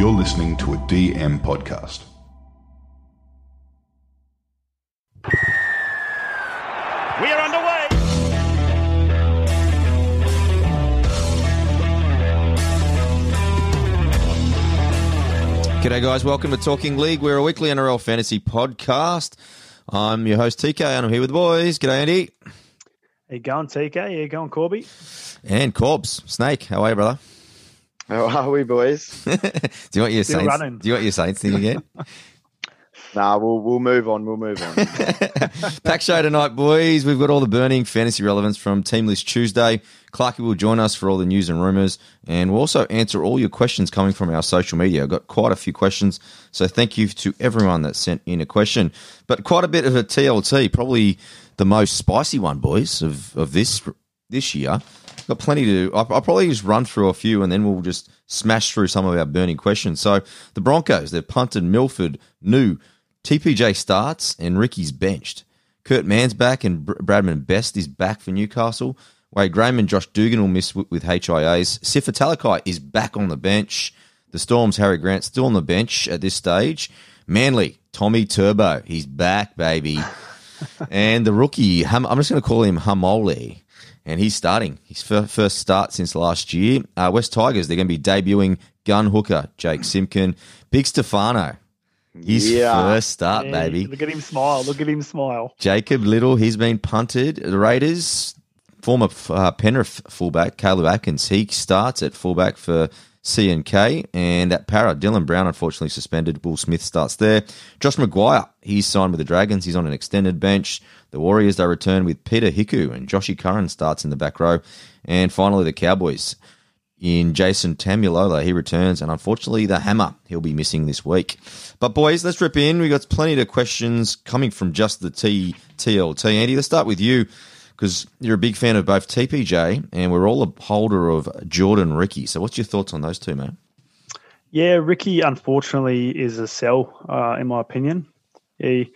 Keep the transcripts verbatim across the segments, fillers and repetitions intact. You're listening to a D M podcast. We are underway. G'day, guys. Welcome to Talking League. We're a weekly N R L fantasy podcast. I'm your host, T K, and I'm here with the boys. G'day, Andy. How you going, T K? How you going, Corby? And Corbs. Snake, how are you, brother? How are we, boys? do you want your Still Saints? Running. Do you want your Saints thing again? nah, we'll we'll move on. We'll move on. Pack show tonight, boys. We've got all the burning fantasy relevance from Team List Tuesday. Clarkie will join us for all the news and rumours, and we'll also answer all your questions coming from our social media. I've got quite a few questions, so thank you to everyone that sent in a question. But quite a bit of a T L T, probably the most spicy one, boys, of of this this year. Got plenty to do. I'll probably just run through a few and then we'll just smash through some of our burning questions. So the Broncos, they've punted Milford, new T P J starts and Ricky's benched. Kurt Mann's back and Bradman Best is back for Newcastle. Wade Graham and Josh Dugan will miss with H I As. Sifa Talakai is back on the bench. The Storm's Harry Grant still on the bench at this stage. Manly, Tommy Turbo, he's back, baby. And the rookie, I'm just going to call him Hamoli. And he's starting. His first start since last year. Uh, West Tigers, they're going to be debuting gun hooker Jake Simpkin. Big Stefano, his yeah. first start, yeah, baby. Look at him smile. Look at him smile. Jacob Liddle, he's been punted. The Raiders, former uh, Penrith fullback Caleb Atkins, he starts at fullback for C N K. And at Para, Dylan Brown, unfortunately suspended. Bull Smith starts there. Josh McGuire, he's signed with the Dragons. He's on an extended bench. The Warriors, they return with Peter Hiku, and Joshy Curran starts in the back row. And finally, the Cowboys in Jason Taumalolo, he returns, and unfortunately, the hammer, he'll be missing this week. But boys, let's rip in. We've got plenty of questions coming from just the T- TLT. Andy, let's start with you, because you're a big fan of both T P J, and we're all a holder of Jordan Ricky. So what's your thoughts on those two, man? Yeah, Ricky, unfortunately, is a sell, uh, in my opinion. He...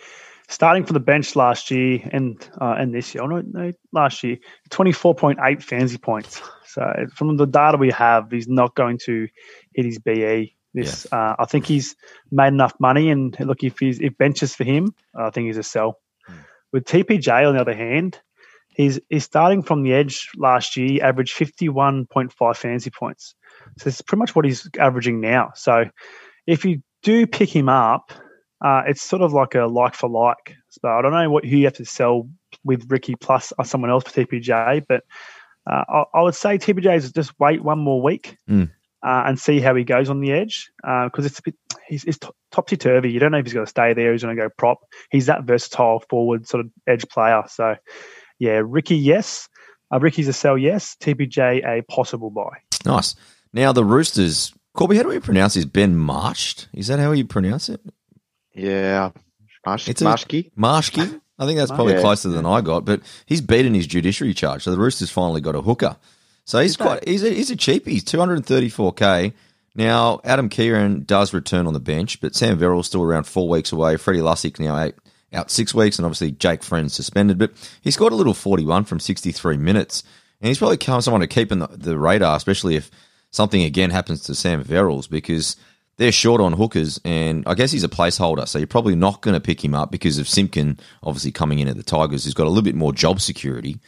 Starting from the bench last year and uh, and this year, oh, no, no, last year, twenty-four point eight fantasy points. So from the data we have, he's not going to hit his B E. This yeah. uh, I think he's made enough money. And look, if he's if benches for him, I think he's a sell. Yeah. With T P J, on the other hand, he's he's starting from the edge last year, averaged fifty-one point five fantasy points. So it's pretty much what he's averaging now. So if you do pick him up, Uh, it's sort of like a like for like. So I don't know what who you have to sell with Ricky plus or someone else for T P J, but uh, I, I would say T P J is just wait one more week mm. uh, and see how he goes on the edge because uh, it's a bit he's, it's t- topsy turvy. You don't know if he's going to stay there, he's going to go prop. He's that versatile forward sort of edge player. So yeah, Ricky yes, uh, Ricky's a sell yes, T P J a possible buy. Nice. Now the Roosters, Corby, how do we pronounce this? Ben Marched? Is that how you pronounce it? Yeah, Marsh, it's a, Marshke. Marshke. I think that's probably oh, yeah. closer than I got, but he's beaten his judiciary charge, so the Roosters finally got a hooker. So he's quite he's a, he's a cheapie. He's two hundred thirty-four K. Now, Adam Kieran does return on the bench, but Sam Verrills still around four weeks away. Freddie Lussick now out, out six weeks, and obviously Jake Friend suspended, but he scored a little forty-one from sixty-three minutes, and he's probably someone to keep in the, the radar, especially if something again happens to Sam Verrills, because they're short on hookers, and I guess he's a placeholder, so you're probably not going to pick him up because of Simpkin obviously coming in at the Tigers, who's got a little bit more job security.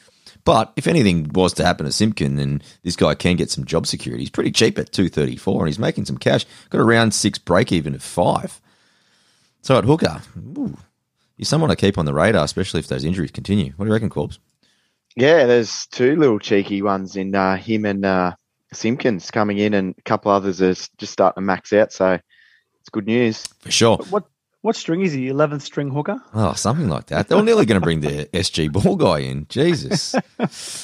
But if anything was to happen to Simpkin, then this guy can get some job security. He's pretty cheap at two thirty-four, and he's making some cash. Got a round six break-even of five. So at hooker, ooh, you're someone to keep on the radar, especially if those injuries continue. What do you reckon, Corbs? Yeah, there's two little cheeky ones in uh, him and uh Simpkins coming in, and a couple others are just starting to max out, so it's good news for sure. What what string is he? eleventh string hooker? Oh, something like that. They're nearly going to bring the S G ball guy in. Jesus,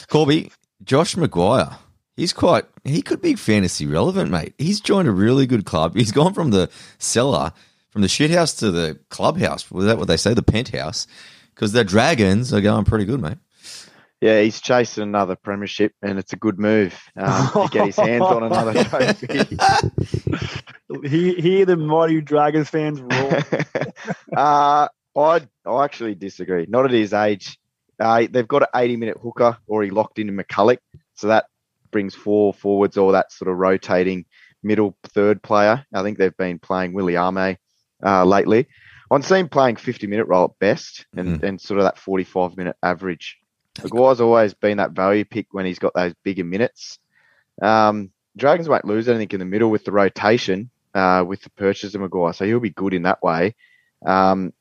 Corby, Josh McGuire. He's quite. He could be fantasy relevant, mate. He's joined a really good club. He's gone from the cellar, from the shithouse to the clubhouse. Was that what they say? The penthouse, because the Dragons are going pretty good, mate. Yeah, he's chasing another premiership, and it's a good move um, to get his hands on another trophy. Hear he, the mighty Dragons fans roar. uh, I I actually disagree. Not at his age. Uh, they've got an eighty-minute hooker, or he locked into McCulloch, so that brings four forwards, all that sort of rotating middle third player. I think they've been playing Williame uh, lately. I've seen playing fifty-minute role at best and, mm. and sort of that forty-five-minute average. Maguire's always been that value pick when he's got those bigger minutes. Um, Dragons won't lose anything in the middle with the rotation, uh, with the purchase of Maguire, so he'll be good in that way. Um,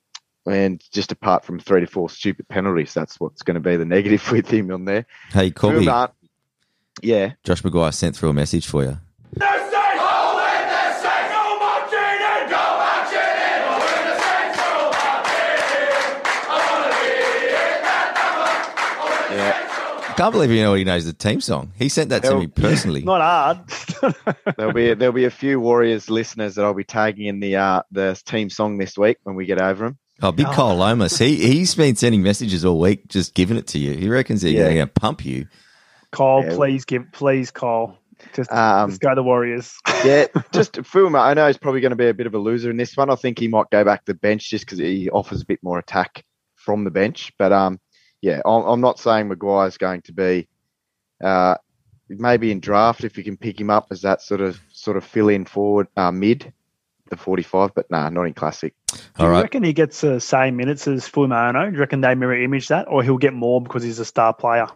and just apart from three to four stupid penalties, that's what's going to be the negative with him on there. Hey, Corby. Yeah. Josh McGuire sent through a message for you. I can't believe you know he knows the team song. He sent that They'll, to me personally. Not hard. there'll be there'll be a few Warriors listeners that I'll be tagging in the uh, the team song this week when we get over them. Oh, big oh. Kyle Lomas. He he's been sending messages all week, just giving it to you. He reckons he's yeah. going to pump you. Kyle, yeah. please give, please Kyle, just, um, just go the Warriors. yeah, just Fulmer. I know he's probably going to be a bit of a loser in this one. I think he might go back to the bench just because he offers a bit more attack from the bench, but um. Yeah, I'm not saying Maguire's going to be uh, maybe in draft if you can pick him up as that sort of sort of fill-in forward uh, mid, the forty-five, but nah, not in classic. All right. Do you reckon he gets the same minutes as Fulmano? Do you reckon they mirror image that, or he'll get more because he's a star player?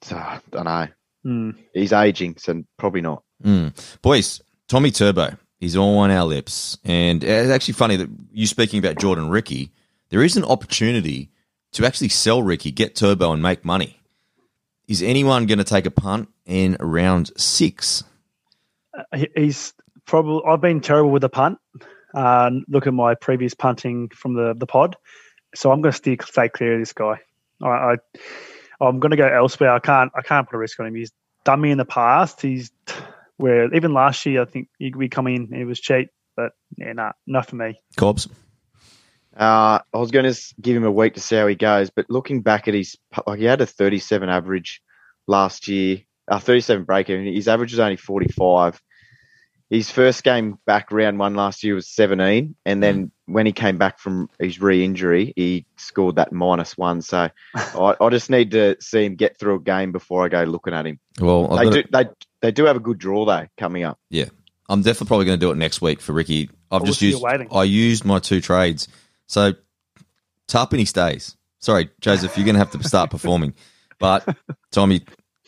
So, I don't know. Mm. He's ageing, so probably not. Mm. Boys, Tommy Turbo, he's on our lips. And it's actually funny that you speaking about Jordan Ricky, there is an opportunity to actually sell Ricky, get Turbo, and make money. Is anyone going to take a punt in round six? Uh, he's probably. I've been terrible with the punt. Uh, look at my previous punting from the, the pod. So I'm going to stay, stay clear of this guy. I, I, I'm going to go elsewhere. I can't. I can't put a risk on him. He's done me in the past. He's where even last year I think we come in and it was cheap, but yeah, nah, not for me. Cobbs. Uh, I was going to give him a week to see how he goes, but looking back at his, like he had a thirty-seven average last year, a uh, thirty-seven break even. His average was only forty-five. His first game back round one last year was seventeen, and then when he came back from his re-injury, he scored that minus one. So I, I just need to see him get through a game before I go looking at him. Well, they do, to... they they do have a good draw though coming up. Yeah, I'm definitely probably going to do it next week for Ricky. I've oh, just used I used my two trades. So, Tarpany stays. Sorry, Joseph, you're going to have to start performing. But Tommy,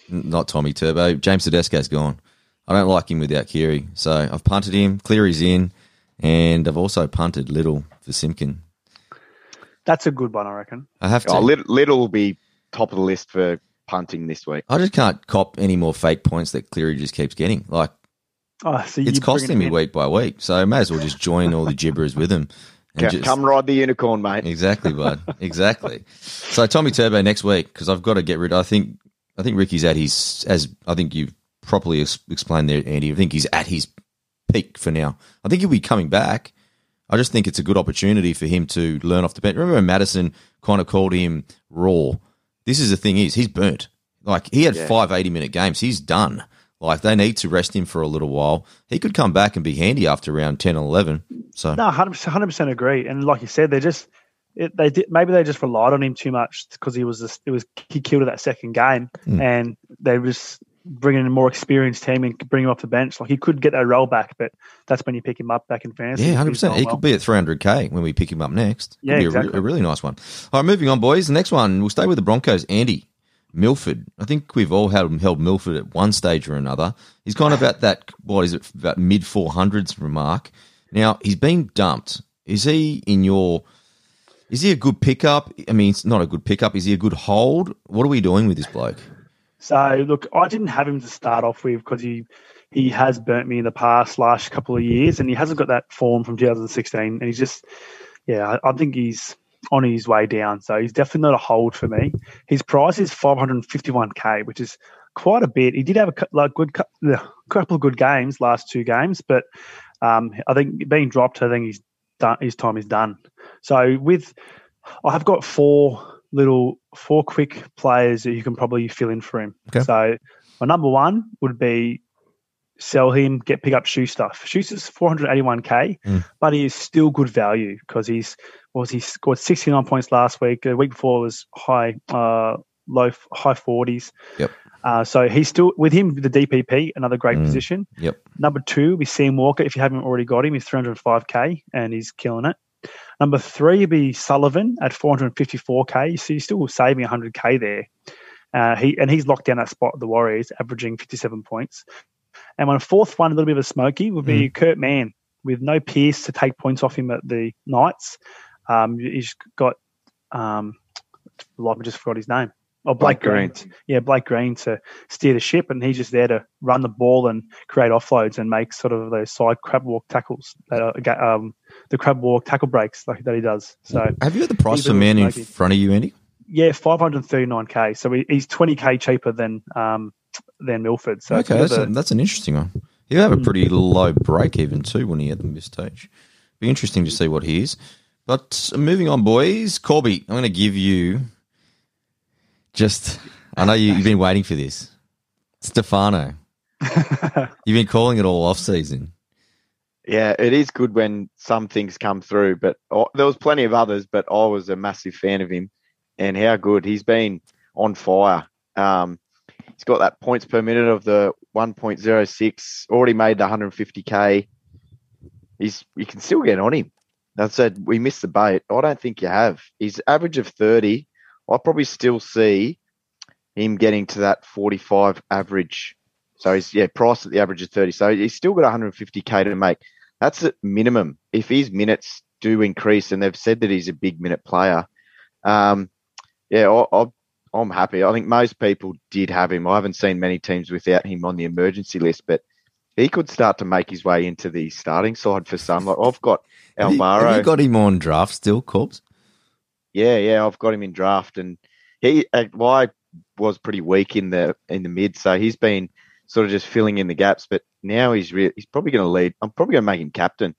not Tommy Turbo, James Tedesco's gone. I don't like him without Cleary. So, I've punted him. Cleary's in. And I've also punted Liddle for Simpkin. That's a good one, I reckon. I have to. Oh, Liddle will be top of the list for punting this week. I just can't cop any more fake points that Cleary just keeps getting. Like, oh, so it's costing me in. Week by week. So, I may as well just join all the gibberers with him. Come, just, come ride the unicorn, mate. Exactly, bud. Exactly. So Tommy Turbo next week because I've got to get rid. I think I think Ricky's at his as I think you've properly ex- explained there, Andy. I think he's at his peak for now. I think he'll be coming back. I just think it's a good opportunity for him to learn off the bench. Remember, when Madison kind of called him raw. This is the thing: is he's burnt. Like he had yeah. five eighty-minute games. He's done. Like, they need to rest him for a little while. He could come back and be handy after round ten and eleven. So. No, one hundred percent agree. And like you said, they just it, they did, maybe they just relied on him too much because he was just, it was he killed at that second game mm. and they were just bringing in a more experienced team and bring him off the bench. Like, he could get that roll back, but that's when you pick him up back in fantasy. Yeah, one hundred percent. He well. could be at three hundred K when we pick him up next. Yeah, be exactly. a, re- a really nice one. All right, moving on, boys. The next one, we'll stay with the Broncos. Andy. Milford. I think we've all held, held Milford at one stage or another. He's kind of at that, what is it, about mid four hundreds remark. Now, he's been dumped. Is he in your, is he a good pickup? I mean, it's not a good pickup. Is he a good hold? What are we doing with this bloke? So, look, I didn't have him to start off with because he, he has burnt me in the past last couple of years and he hasn't got that form from two thousand sixteen and he's just, yeah, I, I think he's on his way down, so he's definitely not a hold for me. His price is five hundred fifty-one K, which is quite a bit. He did have a like good couple of good games last two games, but um, I think being dropped, I think he's done, his time is done. So with, I have got four little four quick players that you can probably fill in for him. Okay. So my number one would be sell him, get pick up shoe stuff. Schuster's four hundred eighty-one K, mm. but he is still good value because he's was he scored sixty-nine points last week. The week before was high, uh, low, high forties. Yep. Uh, so he's still with him, the D P P, another great mm, position. Yep. Number two, we Sam Walker. If you haven't already got him, he's three oh five K and he's killing it. Number three would be Sullivan at four fifty-four K. So he's still saving one hundred K there. Uh, he and he's locked down that spot at the Warriors, averaging fifty-seven points. And my fourth one, a little bit of a smoky, would be mm. Kurt Mann with no Pierce to take points off him at the Knights. Um, he's got um, – I just forgot his name. Oh, Blake, Blake Green. Green. Yeah, Blake Green to steer the ship, and he's just there to run the ball and create offloads and make sort of those side crab walk tackles, that are, um, the crab walk tackle breaks like that he does. So, have you got the price for man in front of you, Andy? Yeah, five thirty-nine K. So he's twenty K cheaper than um, than Milford. So okay, that's, a, that's an interesting one. He'll have a pretty low break even too when he at this stage. Be interesting to see what he is. But moving on, boys. Corby, I'm going to give you... Just, I know you, you've been waiting for this. Stefano, you've been calling it all off-season. Yeah, it is good when some things come through, but oh, there was plenty of others, but I was a massive fan of him and how good. He's been on fire. Um, he's got that points per minute of the one point oh six, already made the one fifty K. He's, you can still get on him. I said, we missed the bait. I don't think you have. His average of thirty. I'll probably still see him getting to that forty-five average. So he's yeah, priced at the average of thirty. So he's still got one fifty K to make. That's at minimum. If his minutes do increase, and they've said that he's a big minute player, um, yeah, I, I, I'm happy. I think most people did have him. I haven't seen many teams without him on the emergency list, but he could start to make his way into the starting side for some. Like I've got Almaro. Have you, have you got him on draft still, Corbs? Yeah, yeah, I've got him in draft, and he well, I was pretty weak in the in the mid, so he's been sort of just filling in the gaps. But now he's re- he's probably going to lead. I'm probably going to make him captain.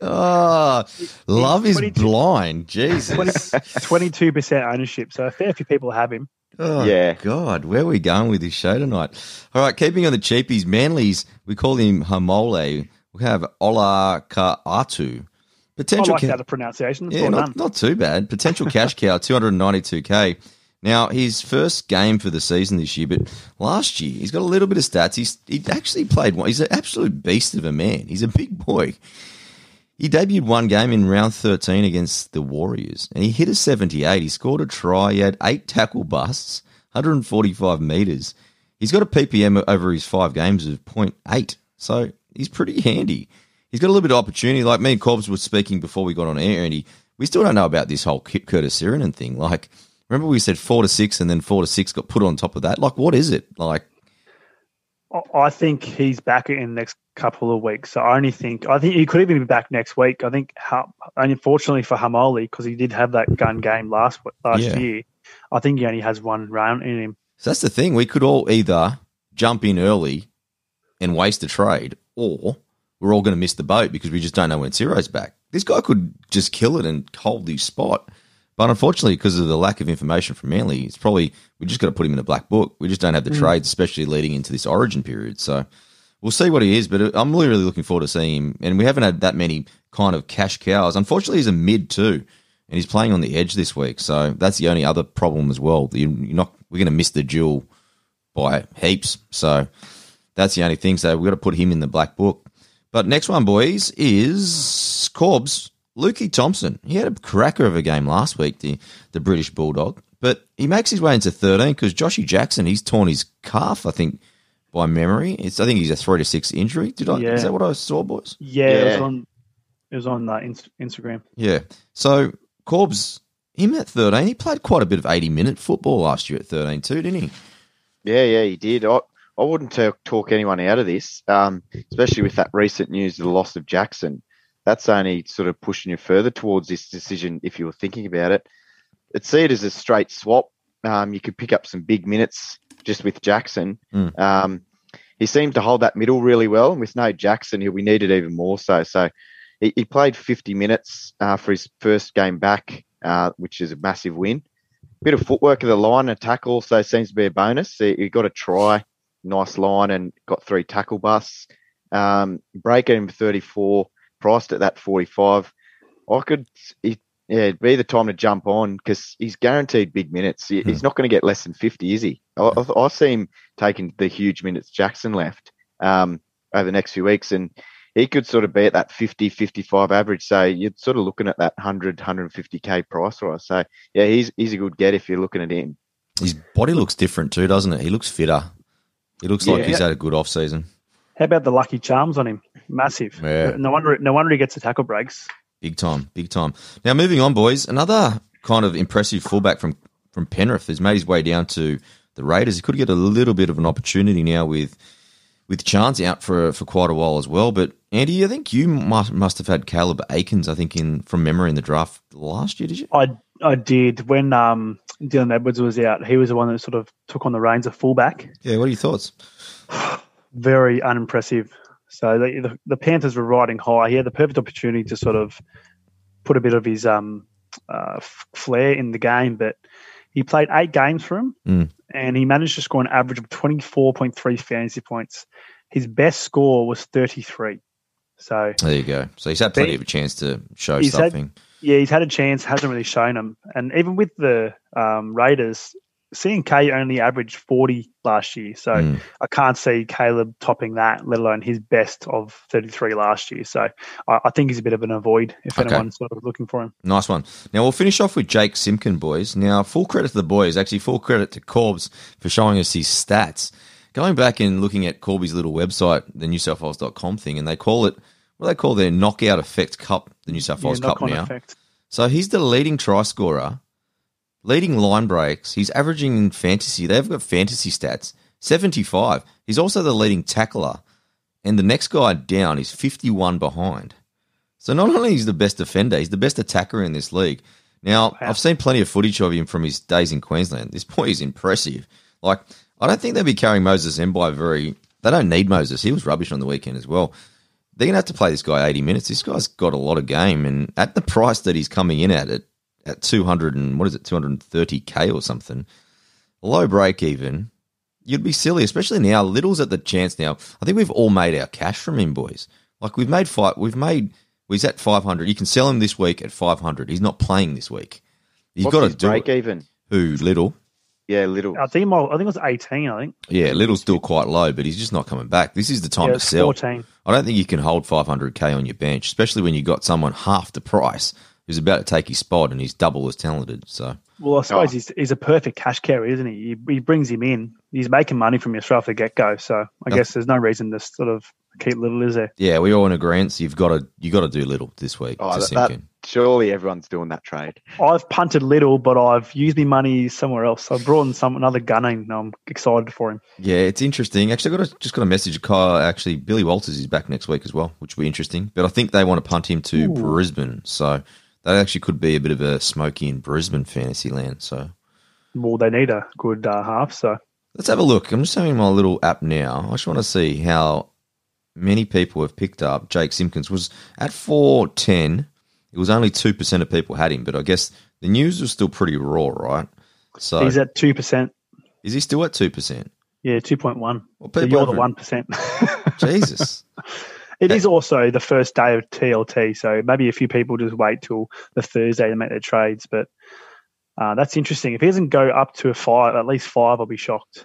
oh, love is blind, Jesus! Twenty-two percent ownership, so a fair few people have him. Oh, yeah, God, where are we going with this show tonight? All right, keeping on the cheapies, Manly's. We call him Hamole. We have Ola Ka'atu. Potential I like ca- that pronunciation. That's yeah, not, not too bad. Potential cash cow, two ninety-two K. Now, his first game for the season this year, but last year he's got a little bit of stats. He's he actually played one. He's an absolute beast of a man. He's a big boy. He debuted one game in round thirteen against the Warriors, and he hit a seventy-eight. He scored a try. He had eight tackle busts, one forty-five metres. He's got a P P M over his five games of point eight, so he's pretty handy. He's got a little bit of opportunity. Like me and Corbs were speaking before we got on air, Andy, we still don't know about this whole Curtis Sirenen thing. Like, remember we said four to six and then four to six got put on top of that? Like, what is it? Like, I think he's back in the next couple of weeks. So I only think – I think he could even be back next week. I think – unfortunately for Hamoli, because he did have that gun game last last yeah. year, I think he only has one round in him. So that's the thing. We could all either jump in early and waste a trade, or – we're all going to miss the boat because we just don't know when Ciro's back. This guy could just kill it and hold his spot. But unfortunately, because of the lack of information from Manly, it's probably we just got to put him in a black book. We just don't have the mm. trades, especially leading into this origin period. So we'll see what he is, but I'm really, really looking forward to seeing him. And we haven't had that many kind of cash cows. Unfortunately, he's a mid too, and he's playing on the edge this week. So that's the only other problem as well. You're not, we're going to miss the duel by heaps. So that's the only thing. So we've got to put him in the black book. But next one, boys, is Corbs, Lukey Thompson. He had a cracker of a game last week, the, the British Bulldog. But he makes his way into thirteen because Joshy Jackson, he's torn his calf, I think, by memory. It's, I think he's a three to six injury. Did I? Yeah. Is that what I saw, boys? Yeah, yeah. It was on it was on uh, Instagram. Yeah. So Corbs, him at thirteen, he played quite a bit of eighty-minute football last year at thirteen too, didn't he? Yeah, yeah, he did. I- I wouldn't talk anyone out of this, um, especially with that recent news of the loss of Jackson. That's only sort of pushing you further towards this decision if you were thinking about it. I'd see it as a straight swap. Um, you could pick up some big minutes just with Jackson. Mm. Um, he seemed to hold that middle really well, and with no Jackson, he'll be needed even more so. So he, he played fifty minutes uh, for his first game back, uh, which is a massive win. Bit of footwork of the line, a tackle also seems to be a bonus. He, he got a try. Nice line and got three tackle busts. Um, break him thirty-four, priced at that forty-five. I could, he Yeah, it'd be the time to jump on because he's guaranteed big minutes. He's hmm. not going to get less than fifty, is he? I, I, I see him taking the huge minutes Jackson left um, over the next few weeks, and he could sort of be at that fifty, fifty-five average. So you're sort of looking at that one hundred, one fifty K price rise. So, yeah, he's he's a good get if you're looking at him. His body looks different too, doesn't it? He looks fitter. He looks yeah. like he's had a good off-season. How about the lucky charms on him? Massive. Yeah. No wonder no wonder he gets the tackle breaks. Big time, big time. Now, moving on, boys, another kind of impressive fullback from, from Penrith has made his way down to the Raiders. He could get a little bit of an opportunity now with with Chance out for for quite a while as well. But, Andy, I think you must, must have had Caleb Atkins, I think, in from memory in the draft last year, did you? I I did. When um, Dylan Edwards was out, he was the one that sort of took on the reins of fullback. Yeah, what are your thoughts? Very unimpressive. So the, the Panthers were riding high. He had the perfect opportunity to sort of put a bit of his um, uh, flair in the game, but he played eight games for him, mm. and he managed to score an average of twenty-four point three fantasy points. His best score was thirty-three. So there you go. So he's had plenty he, of a chance to show something. Had, yeah, he's had a chance, hasn't really shown him. And even with the um, Raiders, C N K only averaged forty last year, so mm. I can't see Caleb topping that, let alone his best of thirty-three last year. So I, I think he's a bit of an avoid if okay. anyone's sort of looking for him. Nice one. Now we'll finish off with Jake Simpkin, boys. Now full credit to the boys, actually full credit to Corbs for showing us his stats. Going back and looking at Corby's little website, the new south wales dot com thing, and they call it, what do they call their knockout effect cup, the New South Wales yeah, Cup now. Effect. So he's the leading try scorer. Leading line breaks, he's averaging in fantasy. They've got fantasy stats, seventy-five. He's also the leading tackler. And the next guy down is fifty-one behind. So not only is he the best defender, he's the best attacker in this league. Now, wow. I've seen plenty of footage of him from his days in Queensland. This boy is impressive. Like, I don't think they'll be carrying Moses Mbai very... They don't need Moses. He was rubbish on the weekend as well. They're going to have to play this guy eighty minutes. This guy's got a lot of game. And at the price that he's coming in at, it at two hundred and what is it, two hundred thirty K or something, low break even, you'd be silly, especially now. Little's at the chance now. I think we've all made our cash from him, boys. Like we've made five, we've made, he's at five hundred. You can sell him this week at five hundred. He's not playing this week. You've What's got to do break it. even? Who, Liddle? Yeah, Liddle. I think, I think it was eighteen, I think. Yeah, Little's still quite low, but he's just not coming back. This is the time yeah, to sell. fourteen. I don't think you can hold five hundred K on your bench, especially when you got someone half the price who's about to take his spot, and he's double as talented. So, well, I suppose oh. he's he's a perfect cash carry, isn't he? he? He brings him in. He's making money from you straight off the get-go. So I no. guess there's no reason to sort of keep Liddle, is there? Yeah, we all in agreement. So you've got to you got to do Liddle this week. Oh, to that, that, surely everyone's doing that trade. I've punted Liddle, but I've used my money somewhere else. So I've brought in some another gunner, and I'm excited for him. Yeah, it's interesting. Actually, I got a, just got a message. Kyle, actually, Billy Walters is back next week as well, which will be interesting. But I think they want to punt him to Ooh. Brisbane. So. That actually could be a bit of a smoky in Brisbane fantasy land. So, well, they need a good uh, half. So let's have a look. I'm just having my little app now. I just want to see how many people have picked up Jake Simpkins. Was at four ten. It was only two percent of people had him, but I guess the news was still pretty raw, right? So he's at two percent. Is he still at two percent? Yeah, two point one. Well, so you're the one percent. Jesus. It is also the first day of T L T, so maybe a few people just wait till the Thursday to make their trades. But uh, that's interesting. If he doesn't go up to a five, at least five, I'll be shocked.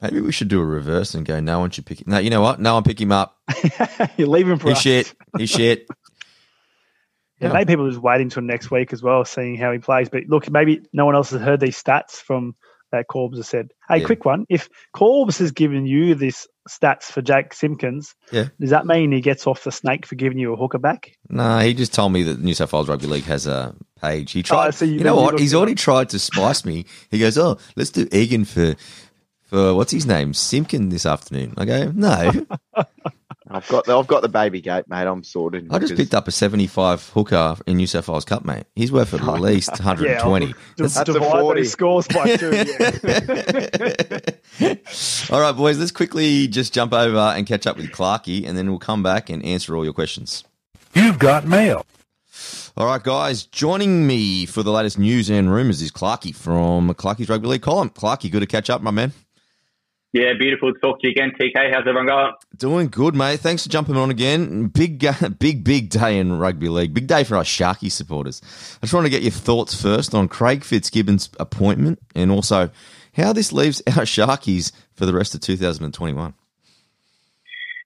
Maybe we should do a reverse and go, no one should pick him. No, you know what? No one pick him up. You leave him for He's us. shit. He's shit. Yeah, yeah. Maybe people just wait until next week as well, seeing how he plays. But look, maybe no one else has heard these stats from that Corbs has said. Hey, yeah. Quick one. If Corbs has given you this stats for Jake Simpkins, yeah. does that mean he gets off the snake for giving you a hooker back? No, he just told me that New South Wales Rugby League has a page. He tried. Oh, so you, you know what? He's already tried to spice me. He goes, oh, let's do Egan for, for what's his name, Simpkin this afternoon. I go, no. I've got the, I've got the baby gate, mate. I'm sorted. I just because... picked up a seventy-five hooker in New South Wales Cup, mate. He's worth at least one hundred twenty. Yeah, that's, that's divide a forty. Those scores by two. Yeah. All right, boys. Let's quickly just jump over and catch up with Clarkie, and then we'll come back and answer all your questions. You've got mail. All right, guys. Joining me for the latest news and rumours is Clarkie from Clarkie's Rugby League column. Clarkie, good to catch up, my man. Yeah, beautiful to talk to you again, T K. How's everyone going? Doing good, mate. Thanks for jumping on again. Big, uh, big, big day in rugby league. Big day for our Sharky supporters. I just want to get your thoughts first on Craig Fitzgibbon's appointment and also how this leaves our Sharkies for the rest of two thousand twenty-one.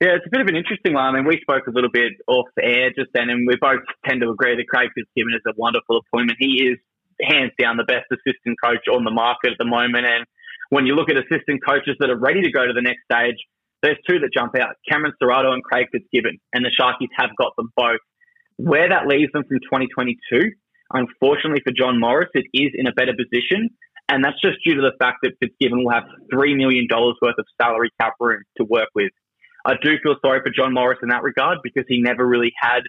Yeah, it's a bit of an interesting one. I mean, we spoke a little bit off the air just then, and we both tend to agree that Craig Fitzgibbon is a wonderful appointment. He is hands down the best assistant coach on the market at the moment, and when you look at assistant coaches that are ready to go to the next stage, there's two that jump out, Cameron Serrato and Craig Fitzgibbon, and the Sharkies have got them both. Where that leaves them from twenty twenty-two, unfortunately for John Morris, it is in a better position, and that's just due to the fact that Fitzgibbon will have three million dollars worth of salary cap room to work with. I do feel sorry for John Morris in that regard because he never really had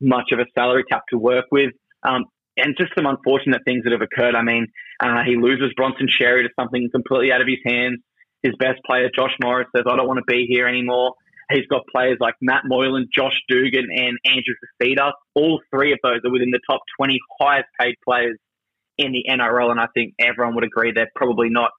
much of a salary cap to work with. Um, And just some unfortunate things that have occurred. I mean, uh, he loses Bronson Sherry to something completely out of his hands. His best player, Josh Morris, says, I don't want to be here anymore. He's got players like Matt Moylan, Josh Dugan, and Andrew Fafita. All three of those are within the top twenty highest paid players in the N R L, and I think everyone would agree they're probably not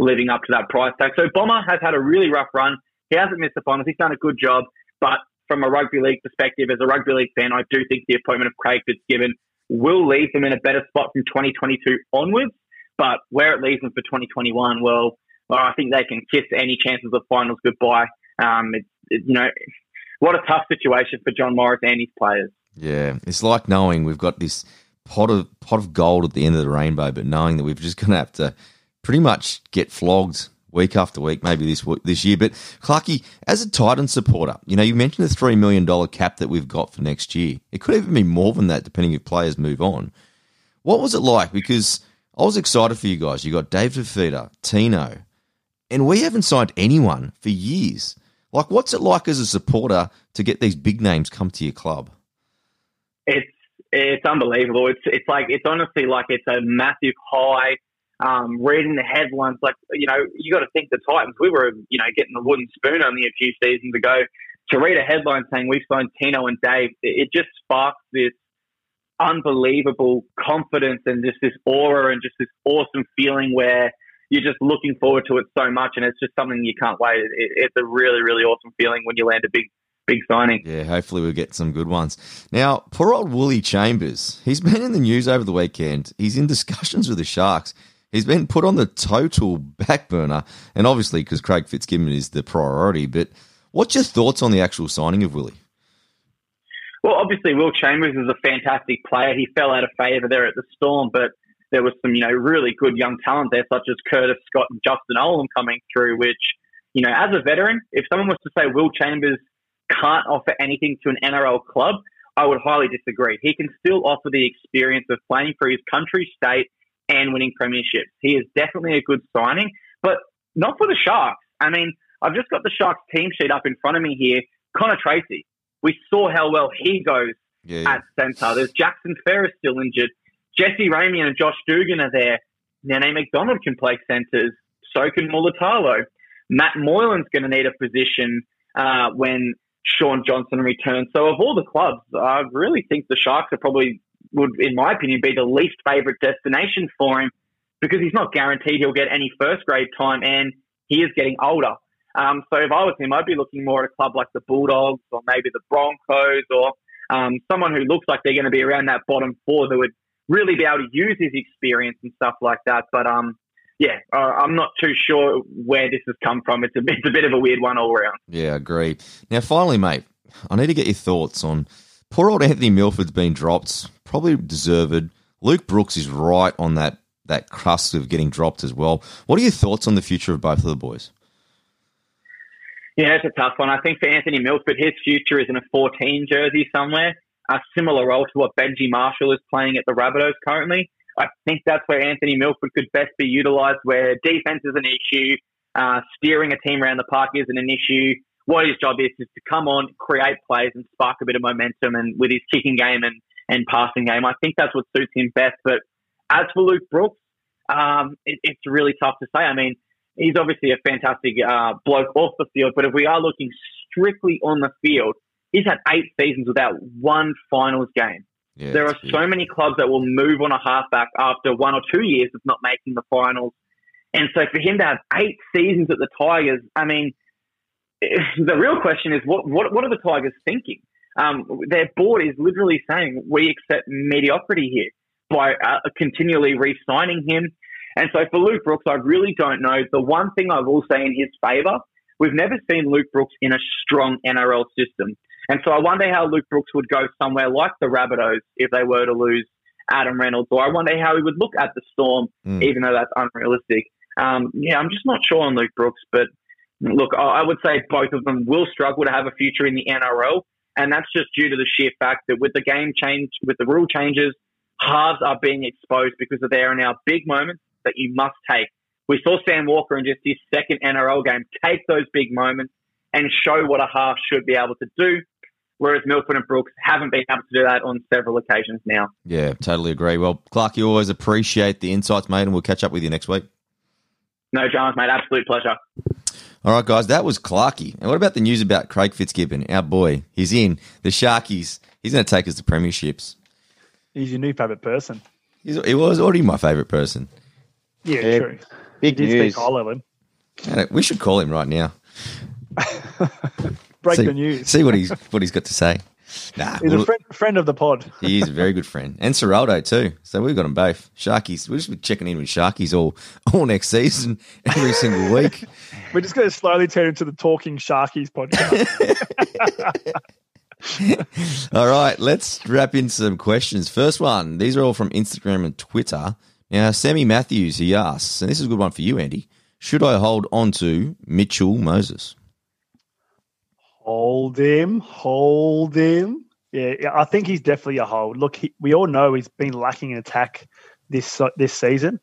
living up to that price tag. So Bomber has had a really rough run. He hasn't missed the finals. He's done a good job. But from a rugby league perspective, as a rugby league fan, I do think the appointment of Craig Fitzgibbon will leave them in a better spot from twenty twenty-two onwards, but where it leaves them for twenty twenty-one, well, well I think they can kiss any chances of finals goodbye. Um, it, it, you know, what a tough situation for John Morris and his players. Yeah, it's like knowing we've got this pot of pot of gold at the end of the rainbow, but knowing that we're just going to have to pretty much get flogged week after week, maybe this this year. But Clarkie, as a Titan supporter, you know, you mentioned the three million dollars cap that we've got for next year. It could even be more than that, depending if players move on. What was it like? Because I was excited for you guys. You got Dave DeFita, Tino, and we haven't signed anyone for years. Like, what's it like as a supporter to get these big names come to your club? It's it's unbelievable. It's it's like it's honestly like it's a massive high. Um, reading the headlines, like, you know, you got to think the Titans, we were, you know, getting the wooden spoon only a few seasons ago. To read a headline saying we've signed Tino and Dave, it just sparks this unbelievable confidence and just this aura and just this awesome feeling where you're just looking forward to it so much, and it's just something you can't wait. It, it's a really, really awesome feeling when you land a big Big signing. Yeah, hopefully we'll get some good ones. Now, poor old Willie Chambers, he's been in the news over the weekend. He's in discussions with the Sharks. He's been put on the total back burner, and obviously because Craig Fitzgibbon is the priority, but what's your thoughts on the actual signing of Willie? Well, obviously Will Chambers is a fantastic player. He fell out of favour there at the Storm, but there was some, you know, really good young talent there, such as Curtis Scott and Justin Olam coming through, which, you know, as a veteran, if someone was to say Will Chambers can't offer anything to an N R L club, I would highly disagree. He can still offer the experience of playing for his country, state, and winning premierships. He is definitely a good signing, but not for the Sharks. I mean, I've just got the Sharks team sheet up in front of me here. Connor Tracy, we saw how well he goes yeah, yeah. at centre. There's Jackson Ferris still injured. Jesse Ramian and Josh Dugan are there. Nene McDonald can play centres. So can Mulatalo. Matt Moylan's going to need a position uh, when Sean Johnson returns. So of all the clubs, I really think the Sharks are probably, would, in my opinion, be the least favourite destination for him because he's not guaranteed he'll get any first grade time and he is getting older. Um, so if I was him, I'd be looking more at a club like the Bulldogs or maybe the Broncos or um, someone who looks like they're going to be around that bottom four that would really be able to use his experience and stuff like that. But um, yeah, uh, I'm not too sure where this has come from. It's a, it's a bit of a weird one all around. Yeah, I agree. Now, finally, mate, I need to get your thoughts on poor old Anthony Milford's been dropped, probably deserved. Luke Brooks is right on that, that crust of getting dropped as well. What are your thoughts on the future of both of the boys? Yeah, it's a tough one. I think for Anthony Milford, his future is in a fourteen jersey somewhere, a similar role to what Benji Marshall is playing at the Rabbitohs currently. I think that's where Anthony Milford could best be utilised, where defence is an issue, uh, steering a team around the park isn't an issue. What his job is is to come on, create plays and spark a bit of momentum, and with his kicking game and, and passing game, I think that's what suits him best. But as for Luke Brooks, um, it, it's really tough to say. I mean, he's obviously a fantastic uh, bloke off the field, but if we are looking strictly on the field, he's had eight seasons without one finals game. Yeah, there are so many clubs that will move on a halfback after one or two years of not making the finals. And so for him to have eight seasons at the Tigers, I mean, the real question is what what, what are the Tigers thinking? Um, their board is literally saying, we accept mediocrity here by uh, continually re-signing him. And so for Luke Brooks, I really don't know. The one thing I will say in his favour, we've never seen Luke Brooks in a strong N R L system. And so I wonder how Luke Brooks would go somewhere like the Rabbitohs if they were to lose Adam Reynolds, or I wonder how he would look at the Storm, mm. even though that's unrealistic. Um, yeah, I'm just not sure on Luke Brooks, but look, I would say both of them will struggle to have a future in the N R L, and that's just due to the sheer fact that with the game change, with the rule changes, halves are being exposed because they are now big moments that you must take. We saw Sam Walker in just his second N R L game take those big moments and show what a half should be able to do, whereas Milford and Brooks haven't been able to do that on several occasions now. Yeah, totally agree. Well, Clark, you always appreciate the insights, mate, and we'll catch up with you next week. No dramas, mate. Absolute pleasure. All right, guys, that was Clarkie. And what about the news about Craig Fitzgibbon, our boy? He's in the Sharkies. He's going to take us to premierships. He's your new favourite person. He's, he was already my favourite person. Yeah, yeah, true. Big news. Speak high of him. We should call him right now. Break see, the news. See what he's what he's got to say. Nah, he's we'll, a friend, friend of the pod. He is a very good friend. And Seraldo too. So we've got them both. Sharkies. We'll just be checking in with Sharkies all, all next season, every single week. We're just going to slowly turn into the Talking Sharkies podcast. All right, let's wrap in some questions. First one, these are all from Instagram and Twitter. Now, Sammy Matthews, he asks, and this is a good one for you, Andy, should I hold on to Mitchell Moses? Hold him, hold him. Yeah, I think he's definitely a hold. Look, he, we all know he's been lacking in attack this this season.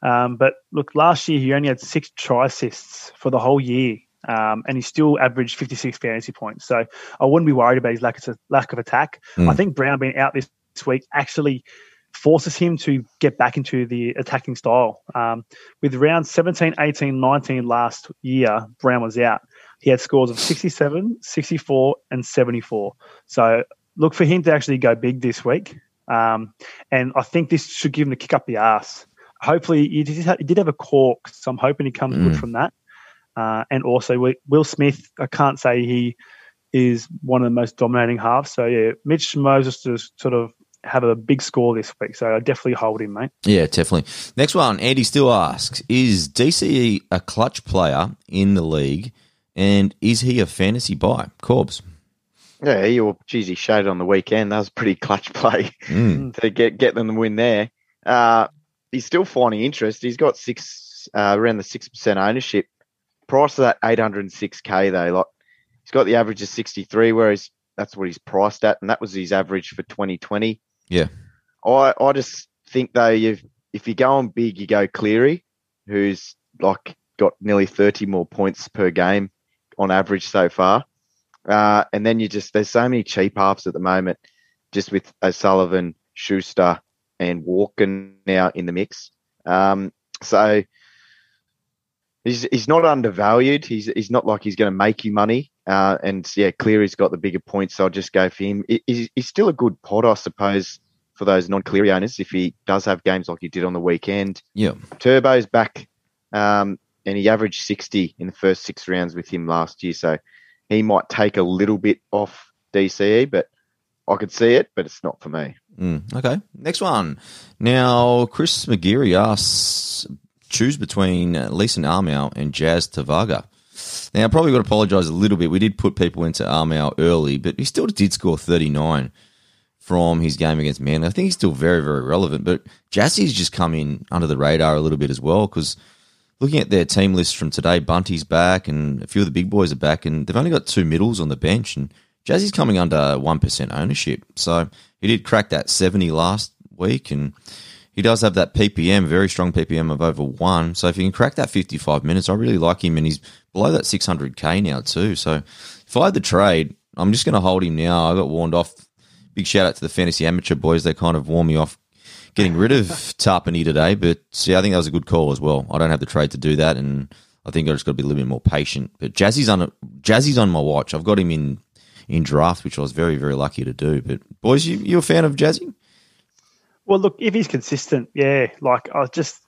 Um, but look, last year he only had six try assists for the whole year, um, and he still averaged fifty-six fantasy points. So I wouldn't be worried about his lack of, lack of attack. Mm. I think Brown being out this week actually forces him to get back into the attacking style. Um, with rounds seventeen, eighteen, nineteen last year, Brown was out. He had scores of sixty-seven, sixty-four, and seventy-four. So look for him to actually go big this week. Um, and I think this should give him a kick up the arse. Hopefully, he did have a cork, so I'm hoping he comes mm. good from that. Uh, and also, Will Smith, I can't say he is one of the most dominating halves. So, yeah, Mitch Moses just sort of have a big score this week. So I definitely hold him, mate. Yeah, definitely. Next one, Andy still asks, is D C E a clutch player in the league? And is he a fantasy buy? Corbs. Yeah, he, well, geez, he showed it on the weekend. That was a pretty clutch play mm. to get, get them to win there. Uh, he's still finding interest. He's got six uh, around the six percent ownership. Price of that eight oh six K though. Like, he's got the average of sixty-three, whereas that's what he's priced at, and that was his average for twenty twenty. Yeah. I I just think, though, you've, if you're going big, you go Cleary, who's like got nearly thirty more points per game on average so far. Uh, and then you just, there's so many cheap halves at the moment, just with O'Sullivan, Schuster, and Walken now in the mix. Um, so he's he's not undervalued. He's he's not like he's going to make you money. Uh, and yeah, Cleary's got the bigger points, so I'll just go for him. He's, he's still a good pod, I suppose, for those non-Cleary owners if he does have games like he did on the weekend. Yeah, Turbo's back, um, and he averaged sixty in the first six rounds with him last year, so he might take a little bit off D C E, but I could see it, but it's not for me. Mm, okay, next one. Now, Chris McGeary asks, choose between Leeson Armour and Jazz Tavaga. Now, I probably got to apologise a little bit. We did put people into Armour early, but he still did score thirty-nine from his game against Man. I think he's still very, very relevant. But Jazzy's just come in under the radar a little bit as well, because looking at their team list from today, Bunty's back and a few of the big boys are back, and they've only got two middles on the bench, and Jazzy's coming under one percent ownership. So he did crack that seventy last week, and he does have that P P M, very strong P P M of over one. So if he can crack that fifty-five minutes, I really like him, and he's below that six hundred K now too. So if I had the trade, I'm just going to hold him now. I got warned off. Big shout out to the fantasy amateur boys. They kind of warned me off getting rid of Tarpany today. But see, I think that was a good call as well. I don't have the trade to do that, and I think I just got to be a little bit more patient. But Jazzy's on, Jazzy's on my watch. I've got him in, in draft, which I was very, very lucky to do. But boys, you, you a fan of Jazzy? Well, look, if he's consistent, yeah, like I just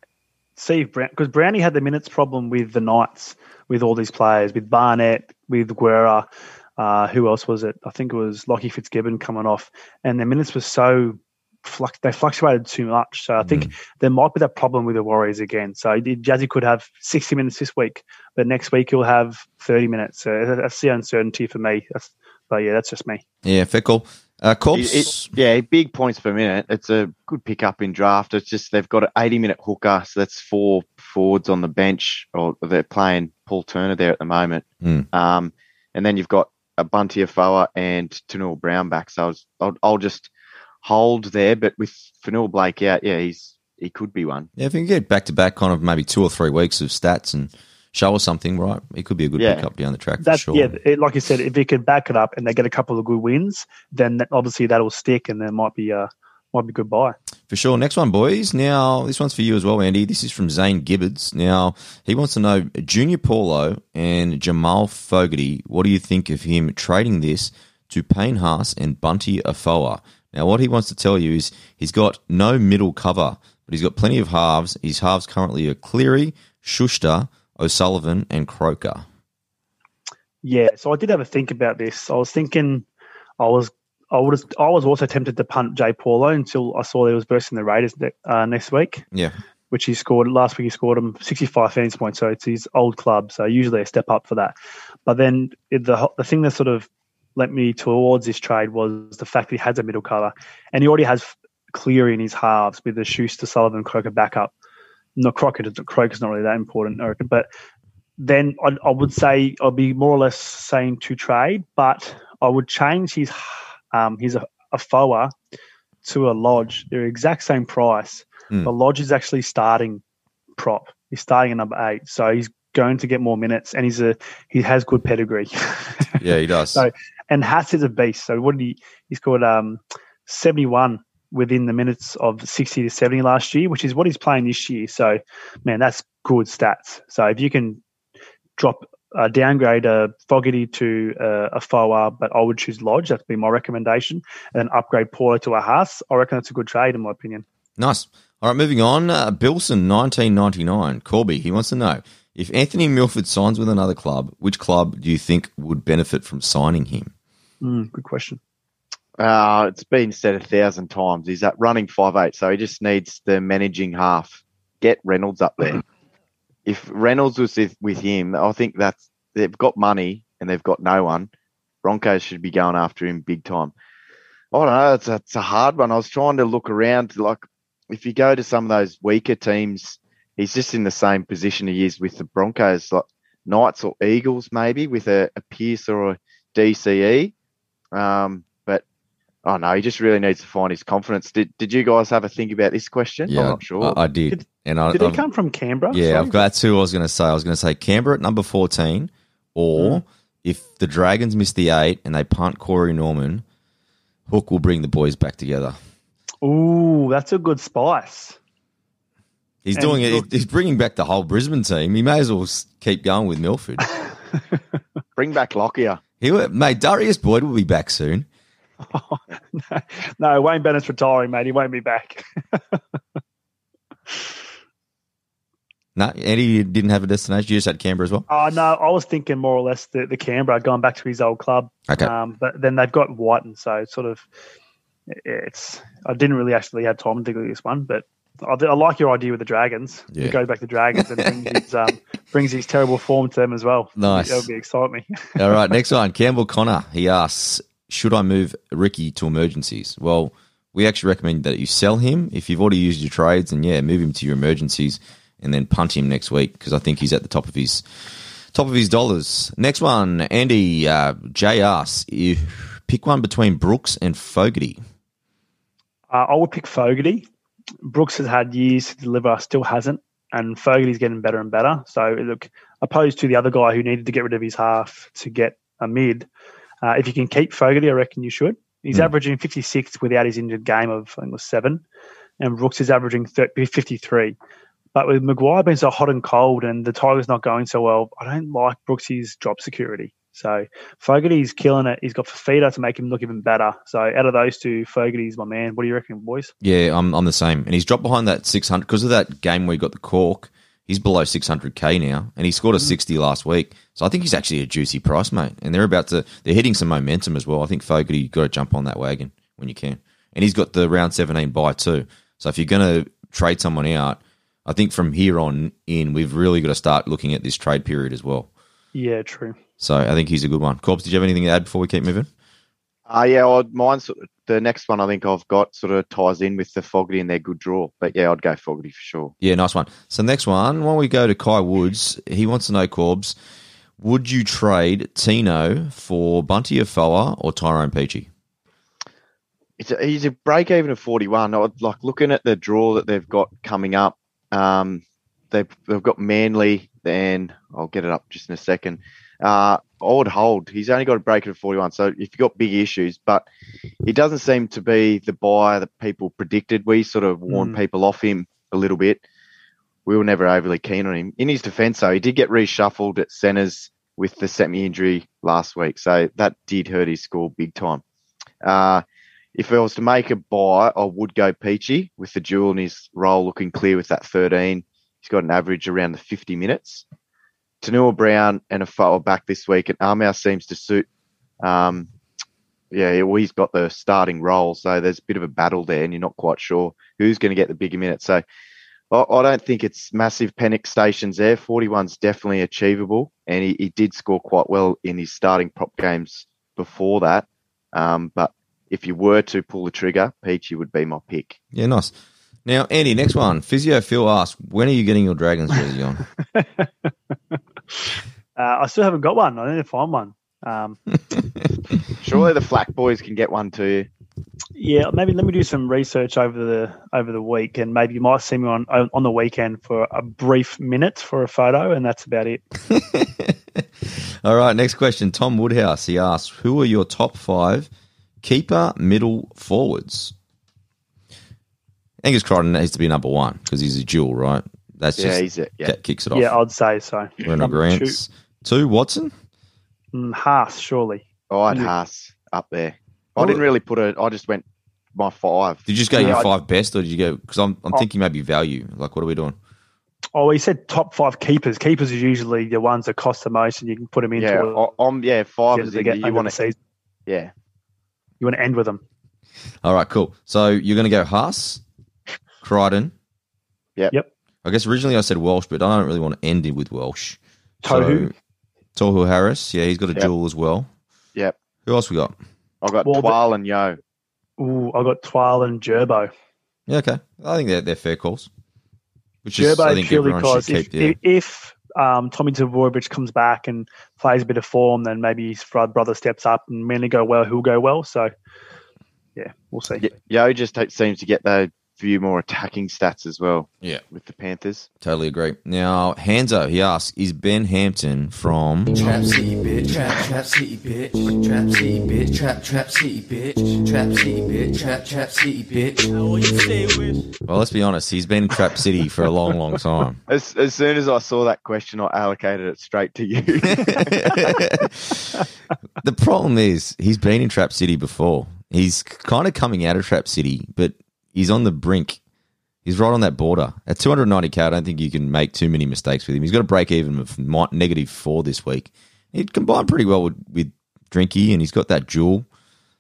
Steve Brown, because Brownie had the minutes problem with the Knights, with all these players, with Barnett, with Guerra. Uh, who else was it? I think it was Lockie Fitzgibbon coming off, and their minutes were so flux- they fluctuated too much. So I think mm. there might be that problem with the Warriors again. So Jazzy could have sixty minutes this week, but next week he'll have thirty minutes. So that's the uncertainty for me. That's, but yeah, that's just me. Yeah, fickle. Uh, Corpse. It, it, yeah, big points per minute. It's a good pickup in draft. It's just they've got an eighty-minute hooker, so that's four forwards on the bench, or they're playing Paul Turner there at the moment. Mm. Um, and then you've got a Bunty Afoa and Fanua Brown back, so I was, I'll, I'll just hold there. But with Fanua Blake out, yeah, he's he could be one. Yeah, if you can get back to back, kind of maybe two or three weeks of stats and show us something, right? It could be a good yeah. pickup down the track. That's for sure. Yeah, it, like you said, if he could back it up and they get a couple of good wins, then that, obviously that'll stick, and there might be a might be good buy. For sure. Next one, boys. Now, this one's for you as well, Andy. This is from Zane Gibbards. Now, he wants to know, Junior Paulo and Jamal Fogarty, what do you think of him trading this to Payne Haas and Bunty Afoa? Now, what he wants to tell you is he's got no middle cover, but he's got plenty of halves. His halves currently are Cleary, Schuster, O'Sullivan and Croker. Yeah, so I did have a think about this. I was thinking I was – I was I was also tempted to punt Jay Paulo until I saw he was bursting the Raiders uh, next week. Yeah, which he scored last week. He scored him sixty-five fantasy points, so it's his old club. So usually a step up for that. But then it, the the thing that sort of led me towards this trade was the fact that he has a middle cover, and he already has Cleary in his halves with the Schuster, Sullivan, Croker backup. No, Croker Croker's not really that important, I reckon. But then I, I would say I'd be more or less saying to trade, but I would change his. Um, he's a, a Foa to a Lodge. They're exact same price. Mm. The Lodge is actually starting prop. He's starting at number eight, so he's going to get more minutes, and he's a he has good pedigree. Yeah, he does. So, and Haas is a beast. So what did he? He's scored um, seventy-one within the minutes of sixty to seventy last year, which is what he's playing this year. So, man, that's good stats. So if you can drop. Uh, downgrade a uh, Fogarty to uh, a Foa, but I would choose Lodge. That'd be my recommendation. And then upgrade Paulo to a Haas. I reckon that's a good trade in my opinion. Nice. All right, moving on. Uh, Bilson, nineteen ninety-nine. Corby, he wants to know, if Anthony Milford signs with another club, which club do you think would benefit from signing him? Mm, good question. Uh, it's been said a thousand times. He's at running five eight, so he just needs the managing half. Get Reynolds up there. If Reynolds was with him, I think that's they've got money and they've got no one. Broncos should be going after him big time. I don't know. It's a, it's a hard one. I was trying to look around. Like if you go to some of those weaker teams, he's just in the same position he is with the Broncos, like Knights or Eagles maybe with a, a Pierce or a D C E. Um, but I don't know. He just really needs to find his confidence. Did Did you guys have a think about this question? Yeah, I'm not sure. I, I did. did And I, Did he I've, come from Canberra? Yeah, I've got, that's who I was going to say. I was going to say Canberra at number fourteen, or mm. if the Dragons miss the eight and they punt Corey Norman, Hook will bring the boys back together. Ooh, that's a good spice. He's and doing it. He's bringing back the whole Brisbane team. He may as well keep going with Milford. Bring back Lockyer. He, mate, Darius Boyd will be back soon. Oh, no, no, Wayne Bennett's retiring, mate. He won't be back. No, Andy, you didn't have a destination. You just had Canberra as well? Oh, uh, no, I was thinking more or less the, the Canberra going back to his old club. Okay. Um, but then they've got Whiten, so it's sort of it's. I didn't really actually have time to think of this one, but I, I like your idea with the Dragons. Yeah. He goes back to Dragons and brings his, um, brings his terrible form to them as well. Nice. That'll be excite me. All right, next one. Campbell Connor, he asks, should I move Ricky to emergencies? Well, we actually recommend that you sell him if you've already used your trades, and yeah, move him to your emergencies. And then punt him next week because I think he's at the top of his top of his dollars. Next one, Andy uh, J asks, pick one between Brooks and Fogarty. Uh, I would pick Fogarty. Brooks has had years to deliver, still hasn't, and Fogarty's getting better and better. So look, opposed to the other guy who needed to get rid of his half to get a mid, uh, if you can keep Fogarty, I reckon you should. He's mm. averaging fifty-six without his injured game of I think it was seven, and Brooks is averaging fifty-three. But with McGuire being so hot and cold and the Tigers not going so well, I don't like Brooks's job security. So Fogarty's killing it. He's got Fafita to make him look even better. So out of those two, Fogarty's my man. What do you reckon, boys? Yeah, I'm I'm the same. And he's dropped behind that six hundred because of that game where he got the cork. He's below six hundred K now, and he scored a sixty last week. So I think he's actually a juicy price, mate. And they're about to – they're hitting some momentum as well. I think Fogarty, you've got to jump on that wagon when you can. And he's got the round seventeen buy too. So if you're going to trade someone out, I think from here on in, we've really got to start looking at this trade period as well. Yeah, true. So I think he's a good one. Corbs, did you have anything to add before we keep moving? Uh, yeah, well, mine's the next one I think I've got sort of ties in with the Fogarty and their good draw. But, yeah, I'd go Fogarty for sure. Yeah, nice one. So next one, when we go to Kai Woods, he wants to know, Corbs, would you trade Tino for Bunty Afoa or Tyrone Peachey? It's a, he's a break-even of forty-one. I would, like looking at the draw that they've got coming up, um, they've, they've got Manly, and I'll get it up just in a second. Uh, I would hold. He's only got a break of forty-one, so if you've got big issues, but he doesn't seem to be the buyer that people predicted. We sort of warned mm. people off him a little bit. We were never overly keen on him. In his defence, though, he did get reshuffled at centres with the semi-injury last week, so that did hurt his score big time. Uh, if I was to make a buy, I would go Peachey with the dual in his role looking clear with that thirteen. He's got an average around the fifty minutes. Tanua Brown and Afoa back this week, and Armour seems to suit. Um, yeah, well, he's got the starting role, so there's a bit of a battle there, and you're not quite sure who's going to get the bigger minutes. So I, I don't think it's massive panic stations there. forty-one's definitely achievable, and he, he did score quite well in his starting prop games before that. Um, but if you were to pull the trigger, Peachey would be my pick. Yeah, nice. Now, Andy, next one. Physio Phil asks, when are you getting your Dragons jersey on? uh, I still haven't got one. I need to find one. Um, Surely the Flack boys can get one too. Yeah, maybe let me do some research over the over the week, and maybe you might see me on on the weekend for a brief minute for a photo, and that's about it. All right, next question. Tom Woodhouse, he asks, who are your top five keeper middle forwards? Angus Crichton needs to be number one because he's a dual, right? That's yeah, just he's it, yeah. Kicks it off. Yeah, I'd say so. Werner Grants. Two. two, Watson? Mm, Haas, surely. Oh, I'd Haas up there. I didn't really put it. I just went my five. Did you just go yeah, your five I'd, best or did you go – because I'm, I'm oh, thinking maybe value. Like, what are we doing? Oh, he said top five keepers. Keepers are usually the ones that cost the most and you can put them into yeah, it. I'm, yeah, five is the get you want to see. Yeah. You want to end with them. All right, cool. So you're going to go Haas? Crichton. Yep. Yep. I guess originally I said Welsh, but I don't really want to end it with Welsh. Tohu. So, Tohu Harris. Yeah, he's got a yep. duel as well. Yep. Who else we got? I got well, Twal and Yo. Ooh, I got Twal and Gerbo. Yeah, okay. I think they're, they're fair calls. Which Gerbo is, I think, purely because if, yeah. if um, Tommy Tavorovic comes back and plays a bit of form, then maybe his brother steps up and mainly go well, he'll go well. So, yeah, we'll see. Yo yeah, just seems to get the few more attacking stats as well. Yeah, with the Panthers. Totally agree. Now, Hanzo, he asks, is Ben Hampton from Trap City bitch, trap trap city bitch, trap city bitch, trap trap city bitch, trap city bitch, trap trap city bitch. Well, let's be honest, he's been Trap City for a long, long time. As, as soon as I saw that question, I allocated it straight to you. The problem is, he's been in Trap City before. He's kind of coming out of Trap City, but he's on the brink. He's right on that border. At two ninety K, I don't think you can make too many mistakes with him. He's got a break-even of negative four this week. He'd combined pretty well with, with Drinky, and he's got that duel.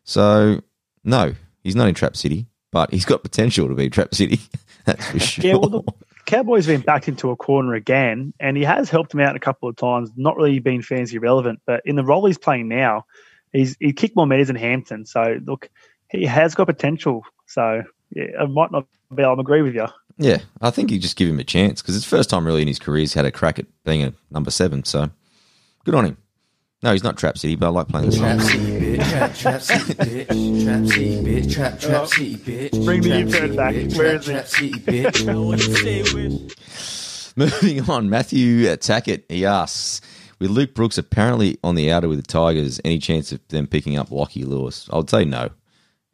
So, no, he's not in Trap City, but he's got potential to be Trap City. That's for sure. Yeah, well, the Cowboys have been backed into a corner again, and he has helped him out a couple of times, not really been fancy relevant, but in the role he's playing now, he's he kicked more meters than Hampton. So, look, he has got potential. So... yeah, I might not be able to agree with you. Yeah, I think you just give him a chance because it's the first time really in his career he's had a crack at being a number seven, so good on him. No, he's not Trap City, but I like playing this song. Trap City, bitch. Trap, trap City, bitch. Trap City, bitch. Trap, trap City, bitch. Bring the internet back. Where is it? Trap City, bitch. Moving on, Matthew Tackett, he asks, with Luke Brooks apparently on the outer with the Tigers, any chance of them picking up Lockie Lewis? I would say no.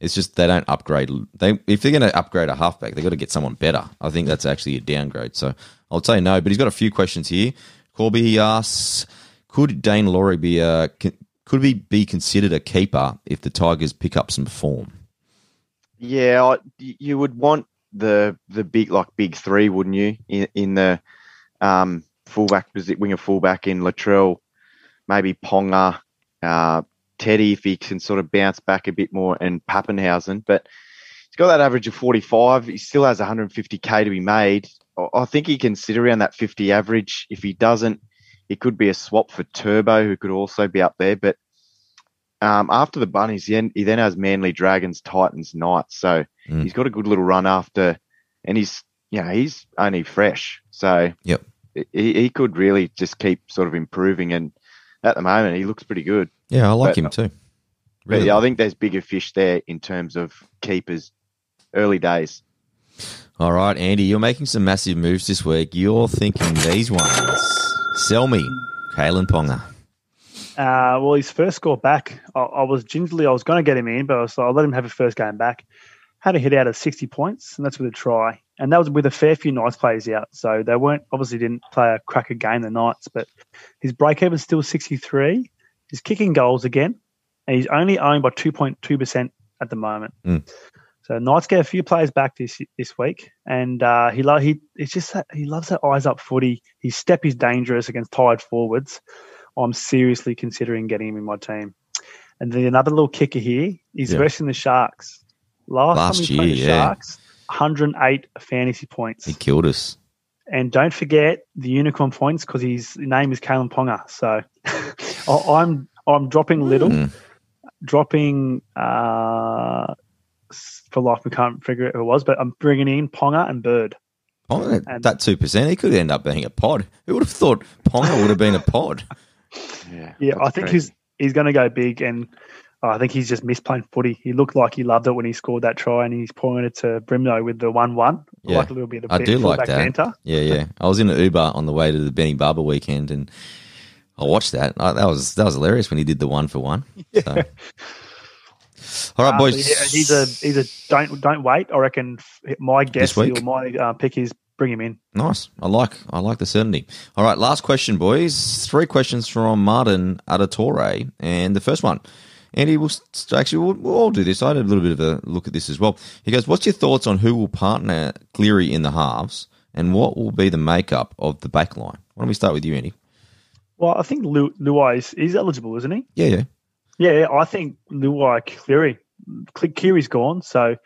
It's just they don't upgrade. They if they're going to upgrade a halfback, they've got to get someone better. I think that's actually a downgrade. So I'll say no, but he's got a few questions here. Corby, he asks, Could Dane Laurie be a, could he be considered a keeper if the Tigers pick up some form? Yeah, I, you would want the the big like big three, wouldn't you? In, in the um, fullback, winger fullback in Latrell, maybe Ponga, uh, Teddy if he can sort of bounce back a bit more, and Pappenhausen. But he's got that average of forty-five. He still has one hundred fifty K to be made. I think he can sit around that fifty average. If he doesn't, it could be a swap for Turbo, who could also be up there. But um, after the Bunnies, he then, he then has Manly, Dragons, Titans, Knights. So mm. he's got a good little run after, and he's yeah you know, he's only fresh. So yep. he, he could really just keep sort of improving. And at the moment, he looks pretty good. Yeah, I like but, him too. Really. But yeah, I think there's bigger fish there in terms of keepers. Early days. All right, Andy, you're making some massive moves this week. You're thinking these ones. Sell me, Kalen Ponga. Uh, well, his first score back, I, I was gingerly, I was going to get him in, but I was like, I'll let him have his first game back. Had a hit out of sixty points, and that's with a try. And that was with a fair few Knights players out, so they weren't obviously didn't play a cracker game, the Knights, but his break-even's still sixty-three. He's kicking goals again, and he's only owned by two point two percent at the moment. Mm. So Knights get a few players back this this week, and uh, he lo- he it's just that he loves that eyes up footy. His step is dangerous against tired forwards. I'm seriously considering getting him in my team. And then another little kicker here. He's yeah. versing the Sharks. Last, Last time he year, played the yeah. Sharks, one hundred eight fantasy points. He killed us. And don't forget the unicorn points because his name is Kalen Ponga. So I, I'm I'm dropping Little, mm. dropping. Uh, For life, we can't figure out who it was, but I'm bringing in Ponga and Bird. Ponga, and that two percent, he could end up being a pod. Who would have thought Ponga would have been a pod? yeah, yeah I think crazy. he's he's going to go big, and uh, I think he's just missed playing footy. He looked like he loved it when he scored that try, and he's pointed to Brimno with the one one. Yeah. I like a little bit of I do like that. Banter. Yeah, yeah. I was in an Uber on the way to the Benny Barber weekend, and I watched that. I, that was that was hilarious when he did the one for one. Yeah. So. All right, boys. Uh, he's a he's a don't don't wait. I reckon my guess or my uh, pick is bring him in. Nice. I like I like the certainty. All right, last question, boys. Three questions from Martin Adatore, and the first one, Andy. We'll actually we'll, we'll all do this. I had a little bit of a look at this as well. He goes, "What's your thoughts on who will partner Cleary in the halves, and what will be the makeup of the back line?" Why don't we start with you, Andy? Well, I think Lu- Luai is, is eligible, isn't he? Yeah, yeah. Yeah, I think Luai, Cleary, Cleary's gone. So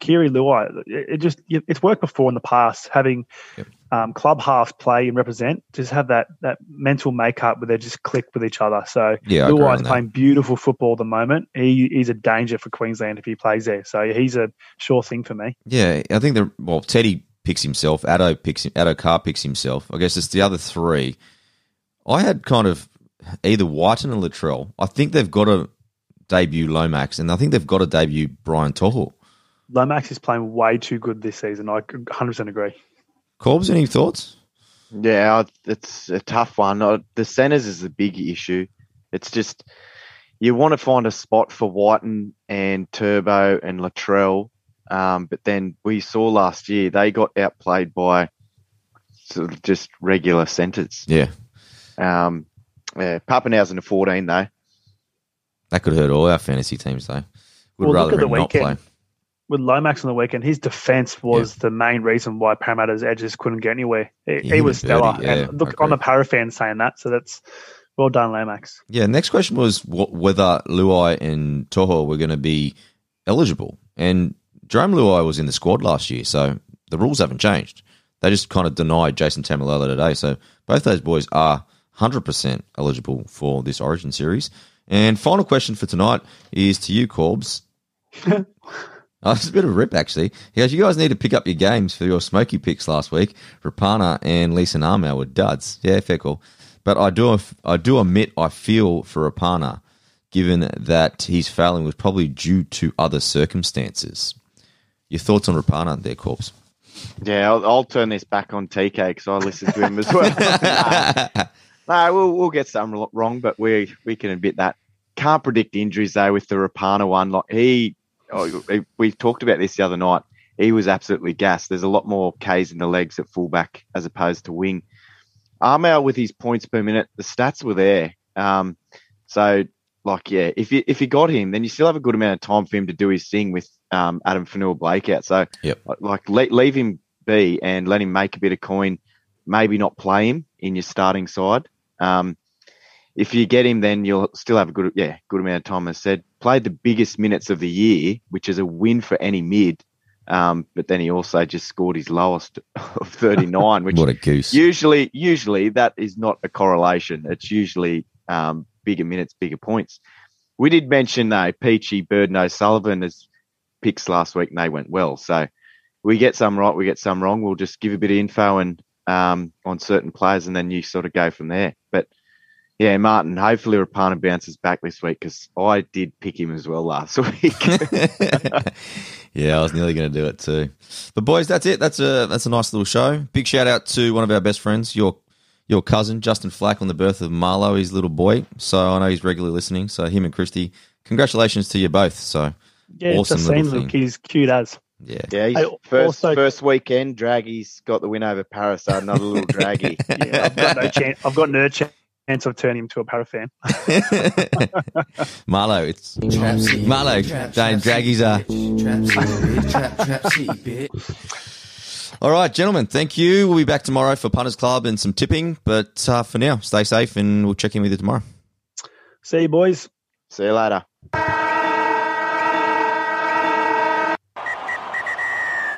Cleary, Luai, it just it's worked before in the past. Having yep. um, club halves play and represent, just have that that mental makeup where they just click with each other. So yeah, Luai's playing beautiful football at the moment. He is a danger for Queensland if he plays there. So he's a sure thing for me. Yeah, I think the well Teddy picks himself. Addo picks him. Addo Carr picks himself. I guess it's the other three. I had kind of. Either Whiten or Latrell. I think they've got to debut Lomax, and I think they've got to debut Brian To'o. Lomax is playing way too good this season. I one hundred percent agree. Corbs, any thoughts? Yeah, it's a tough one. The centres is the big issue. It's just you want to find a spot for Whiten and Turbo and Latrell, um, but then we saw last year they got outplayed by sort of just regular centres. Yeah. Um. Yeah, Pappenhausen to fourteen, though. That could hurt all our fantasy teams, though. We'd well, rather look at the weekend. Not play. With Lomax on the weekend, his defence was yeah. the main reason why Parramatta's edges couldn't get anywhere. It, yeah, he was stellar. Dirty, yeah, and look, I'm a Parra fan saying that, so that's well done, Lomax. Yeah, next question was what, whether Luai and To'o were going to be eligible. And Jerome Luai was in the squad last year, so the rules haven't changed. They just kind of denied Jason Taumalolo today. So both those boys are one hundred percent eligible for this Origin series. And final question for tonight is to you, Corbs. oh, it's a bit of a rip, actually. He goes, you guys need to pick up your games for your smoky picks last week. Rapana and Lisa Namau were duds. Yeah, fair call. But I do I do admit I feel for Rapana, given that his failing was probably due to other circumstances. Your thoughts on Rapana there, Corbs? Yeah, I'll, I'll turn this back on T K because I listened to him as well. No, we'll, we'll get some wrong, but we, we can admit that. Can't predict injuries, though, with the Rapana one. Like he, oh, we talked about this the other night. He was absolutely gassed. There's a lot more Ks in the legs at fullback as opposed to wing. Armour with his points per minute, the stats were there. Um, so, like, yeah, if you if you got him, then you still have a good amount of time for him to do his thing with um, Adam Fanua-Blake out. So, yep. like, le- leave him be and let him make a bit of coin. Maybe not play him in your starting side. Um, if you get him, then you'll still have a good, yeah, good amount of time. As I said, played the biggest minutes of the year, which is a win for any mid. Um, but then he also just scored his lowest of thirty-nine, which what a goose. Usually, usually that is not a correlation. It's usually um, bigger minutes, bigger points. We did mention though, Peachy, Birdno, Sullivan as picks last week, and they went well. So we get some right, we get some wrong. We'll just give a bit of info and um, on certain players, and then you sort of go from there. But yeah, Martin, hopefully Rapana bounces back this week because I did pick him as well last week. Yeah, I was nearly going to do it too. But boys, that's it. That's a that's a nice little show. Big shout out to one of our best friends, your your cousin, Justin Flack, on the birth of Marlo, his little boy. So I know he's regularly listening. So him and Christy, congratulations to you both. So yeah, awesome it's the same look. He's cute as. Yeah, yeah. He's first also, first weekend, Draggy's got the win over Paris, so another little Draggy. Yeah, I've got no chance. I've got no chance. Chance of turning him to a para fan. Marlo, it's traps, Marlo. Dane Draggies are. Traps, all right, gentlemen, thank you. We'll be back tomorrow for Punters Club and some tipping. But uh, for now, stay safe, and we'll check in with you tomorrow. See you, boys. See you later.